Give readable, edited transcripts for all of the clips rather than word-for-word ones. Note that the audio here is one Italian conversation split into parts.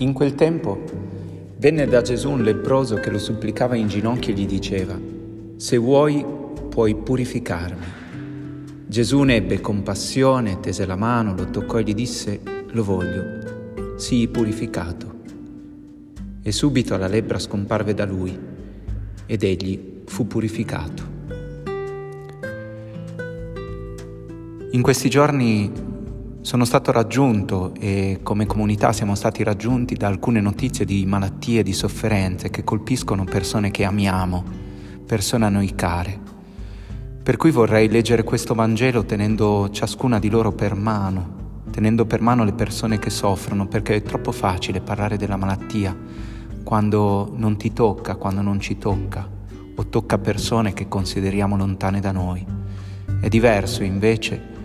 In quel tempo venne da Gesù un lebbroso che lo supplicava in ginocchio e gli diceva: «Se vuoi, puoi purificarmi». Gesù ne ebbe compassione, tese la mano, lo toccò e gli disse: «Lo voglio, sii purificato». E subito la lebbra scomparve da lui ed egli fu purificato. In questi giorni sono stato raggiunto e come comunità siamo stati raggiunti da alcune notizie di malattie, di sofferenze che colpiscono persone che amiamo, persone a noi care. Per cui vorrei leggere questo Vangelo tenendo ciascuna di loro per mano, tenendo per mano le persone che soffrono, perché è troppo facile parlare della malattia quando non ti tocca, quando non ci tocca, o tocca persone che consideriamo lontane da noi. È diverso invece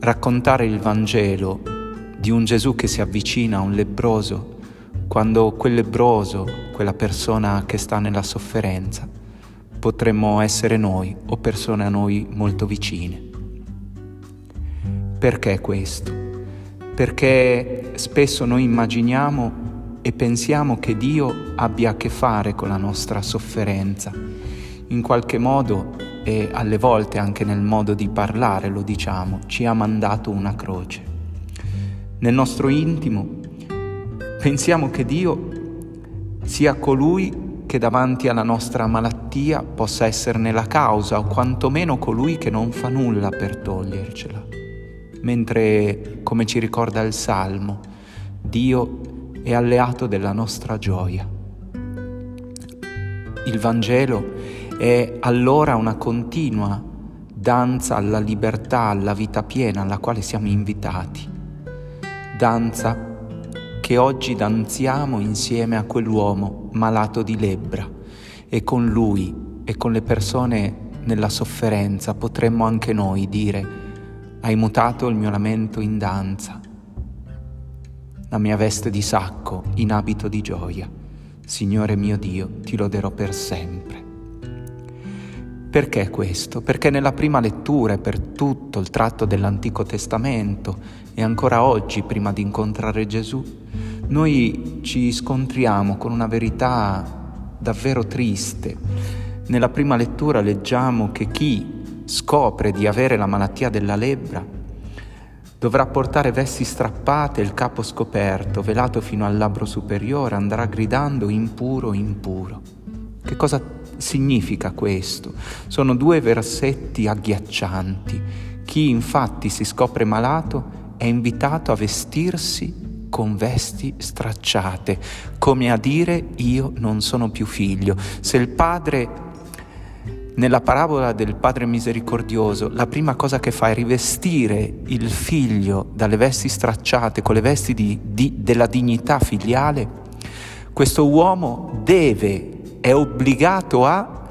raccontare il Vangelo di un Gesù che si avvicina a un lebbroso, quando quel lebbroso, quella persona che sta nella sofferenza, potremmo essere noi o persone a noi molto vicine. Perché questo? Perché spesso noi immaginiamo e pensiamo che Dio abbia a che fare con la nostra sofferenza, in qualche modo. E alle volte anche nel modo di parlare lo diciamo: ci ha mandato una croce. Nel nostro intimo pensiamo che Dio sia colui che davanti alla nostra malattia possa esserne la causa, o quantomeno colui che non fa nulla per togliercela, mentre, come ci ricorda il Salmo, Dio è alleato della nostra gioia. Il Vangelo è allora una continua danza alla libertà, alla vita piena alla quale siamo invitati. Danza che oggi danziamo insieme a quell'uomo malato di lebbra, e con lui e con le persone nella sofferenza potremmo anche noi dire: «Hai mutato il mio lamento in danza, la mia veste di sacco in abito di gioia. Signore mio Dio, ti loderò per sempre». Perché questo? Perché nella prima lettura e per tutto il tratto dell'Antico Testamento e ancora oggi, prima di incontrare Gesù, noi ci scontriamo con una verità davvero triste. Nella prima lettura leggiamo che chi scopre di avere la malattia della lebbra dovrà portare vesti strappate, il capo scoperto, velato fino al labbro superiore, andrà gridando: «Impuro, impuro». Che cosa significa questo? Sono due versetti agghiaccianti. Chi infatti si scopre malato è invitato a vestirsi con vesti stracciate, come a dire: io non sono più figlio. Se il padre, nella parabola del padre misericordioso, la prima cosa che fa è rivestire il figlio dalle vesti stracciate con le vesti della dignità filiale, questo uomo è obbligato a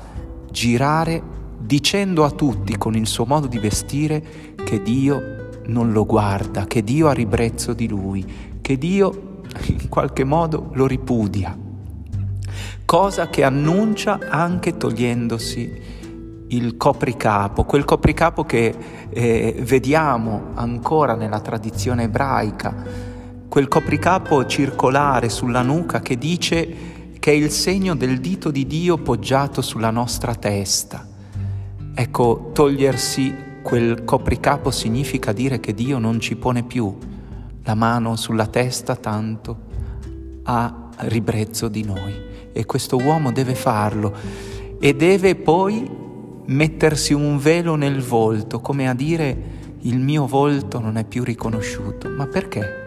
girare dicendo a tutti con il suo modo di vestire che Dio non lo guarda, che Dio ha ribrezzo di lui, che Dio in qualche modo lo ripudia, cosa che annuncia anche togliendosi il copricapo, quel copricapo che vediamo ancora nella tradizione ebraica, quel copricapo circolare sulla nuca che dice che è il segno del dito di Dio poggiato sulla nostra testa. Ecco, togliersi quel copricapo significa dire che Dio non ci pone più la mano sulla testa, tanto ha ribrezzo di noi. E questo uomo deve farlo e deve poi mettersi un velo nel volto, come a dire: il mio volto non è più riconosciuto. Ma perché?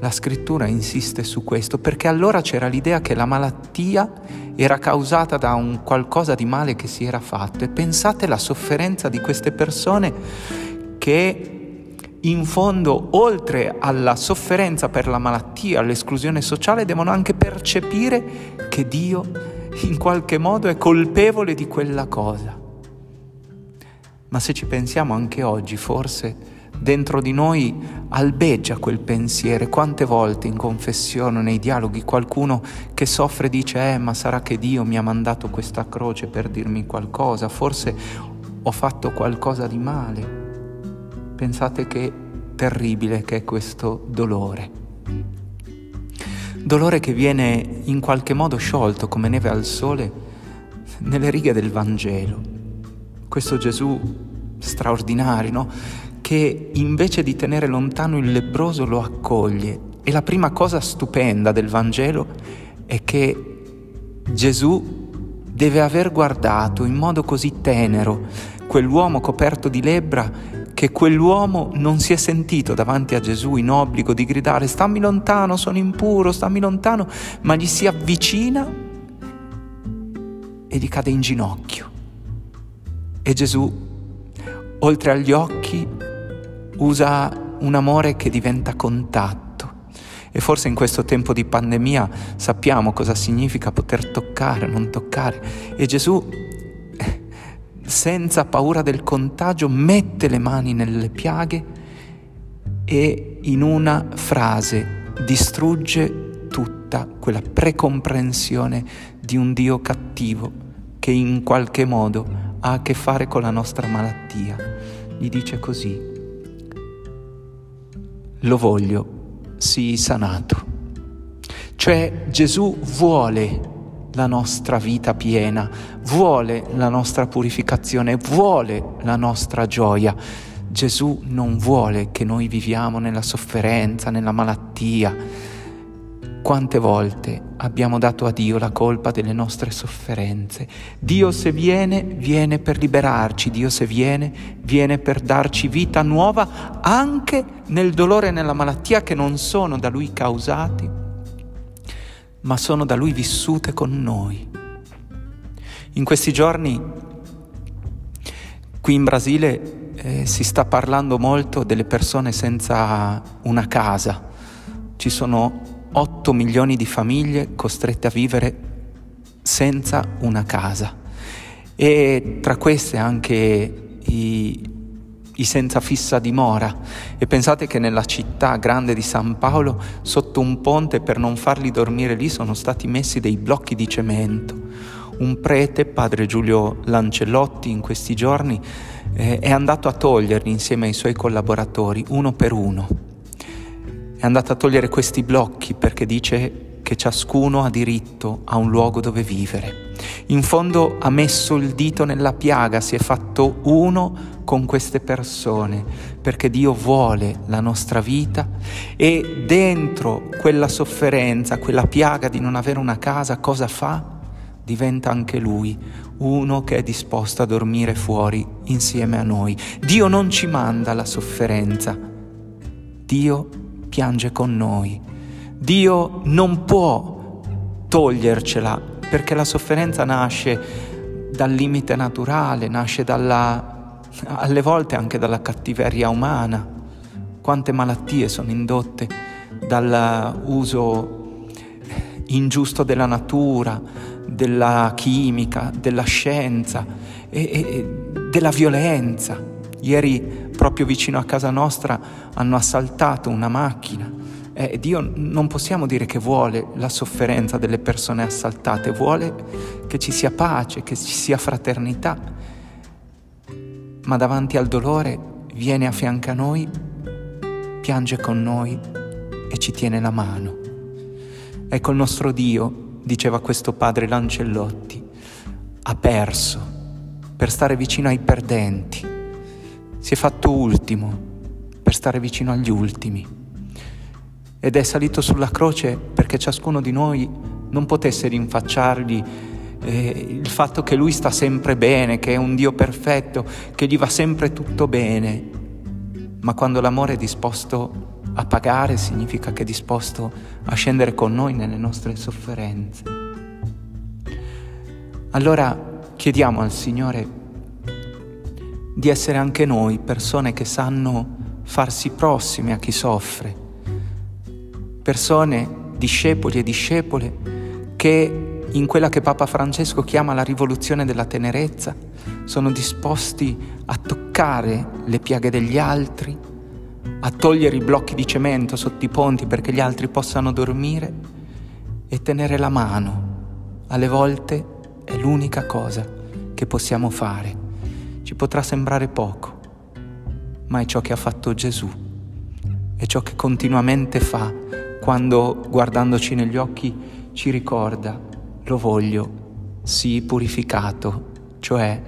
La scrittura insiste su questo, perché allora c'era l'idea che la malattia era causata da un qualcosa di male che si era fatto. E pensate la sofferenza di queste persone, che in fondo, oltre alla sofferenza per la malattia, all'esclusione sociale, devono anche percepire che Dio in qualche modo è colpevole di quella cosa. Ma se ci pensiamo anche oggi, forse dentro di noi albeggia quel pensiero. Quante volte in confessione, nei dialoghi, qualcuno che soffre dice: ma sarà che Dio mi ha mandato questa croce per dirmi qualcosa, forse ho fatto qualcosa di male. Pensate che terribile che è questo dolore. dolore che viene in qualche modo sciolto come neve al sole nelle righe del Vangelo. Questo Gesù straordinario, no? Che invece di tenere lontano il lebbroso lo accoglie. E la prima cosa stupenda del Vangelo è che Gesù deve aver guardato in modo così tenero quell'uomo coperto di lebbra che quell'uomo non si è sentito davanti a Gesù in obbligo di gridare «Stammi lontano, sono impuro, stammi lontano», ma gli si avvicina e gli cade in ginocchio. E Gesù, oltre agli occhi, usa un amore che diventa contatto. E forse in questo tempo di pandemia sappiamo cosa significa poter toccare, non toccare. E Gesù, senza paura del contagio, mette le mani nelle piaghe e in una frase distrugge tutta quella precomprensione di un Dio cattivo che in qualche modo ha a che fare con la nostra malattia. Gli dice così: lo voglio, sii sanato. Cioè Gesù vuole la nostra vita piena, vuole la nostra purificazione, vuole la nostra gioia. Gesù non vuole che noi viviamo nella sofferenza, nella malattia. Quante volte abbiamo dato a Dio la colpa delle nostre sofferenze? Dio se viene, viene per liberarci. Dio se viene, viene per darci vita nuova anche nel dolore e nella malattia che non sono da Lui causati, ma sono da Lui vissute con noi. In questi giorni, qui in Brasile, si sta parlando molto delle persone senza una casa. Ci sono 8 milioni di famiglie costrette a vivere senza una casa, e tra queste anche i senza fissa dimora. E pensate che nella città grande di San Paolo, sotto un ponte, per non farli dormire lì, sono stati messi dei blocchi di cemento. Un prete, padre Giulio Lancellotti, in questi giorni è andato a toglierli insieme ai suoi collaboratori, uno per uno. È andato a togliere questi blocchi perché dice che ciascuno ha diritto a un luogo dove vivere. In fondo ha messo il dito nella piaga, si è fatto uno con queste persone, perché Dio vuole la nostra vita, e dentro quella sofferenza, quella piaga di non avere una casa, cosa fa? Diventa anche Lui uno che è disposto a dormire fuori insieme a noi. Dio non ci manda la sofferenza, Dio piange con noi. Dio non può togliercela, perché la sofferenza nasce dal limite naturale, nasce alle volte anche dalla cattiveria umana. Quante malattie sono indotte dall'uso ingiusto della natura, della chimica, della scienza e della violenza. Ieri proprio vicino a casa nostra hanno assaltato una macchina. Dio non possiamo dire che vuole la sofferenza delle persone assaltate, vuole che ci sia pace, che ci sia fraternità, ma davanti al dolore viene a fianco a noi, piange con noi e ci tiene la mano. Ecco, il nostro Dio, diceva questo padre Lancellotti, ha perso per stare vicino ai perdenti, si è fatto ultimo per stare vicino agli ultimi, ed è salito sulla croce perché ciascuno di noi non potesse rinfacciargli il fatto che Lui sta sempre bene, che è un Dio perfetto, che gli va sempre tutto bene. Ma quando l'amore è disposto a pagare, significa che è disposto a scendere con noi nelle nostre sofferenze. Allora chiediamo al Signore di essere anche noi persone che sanno farsi prossime a chi soffre, persone, discepoli e discepole, che in quella che Papa Francesco chiama la rivoluzione della tenerezza sono disposti a toccare le piaghe degli altri, a togliere i blocchi di cemento sotto i ponti perché gli altri possano dormire, e tenere la mano alle volte è l'unica cosa che possiamo fare. Ci potrà sembrare poco, ma è ciò che ha fatto Gesù, è ciò che continuamente fa quando, guardandoci negli occhi, ci ricorda: lo voglio, sii purificato, cioè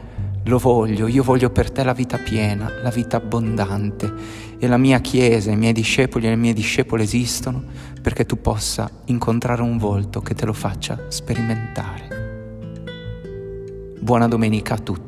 lo voglio, io voglio per te la vita piena, la vita abbondante, e la mia Chiesa, i miei discepoli e le mie discepole esistono perché tu possa incontrare un volto che te lo faccia sperimentare. Buona domenica a tutti.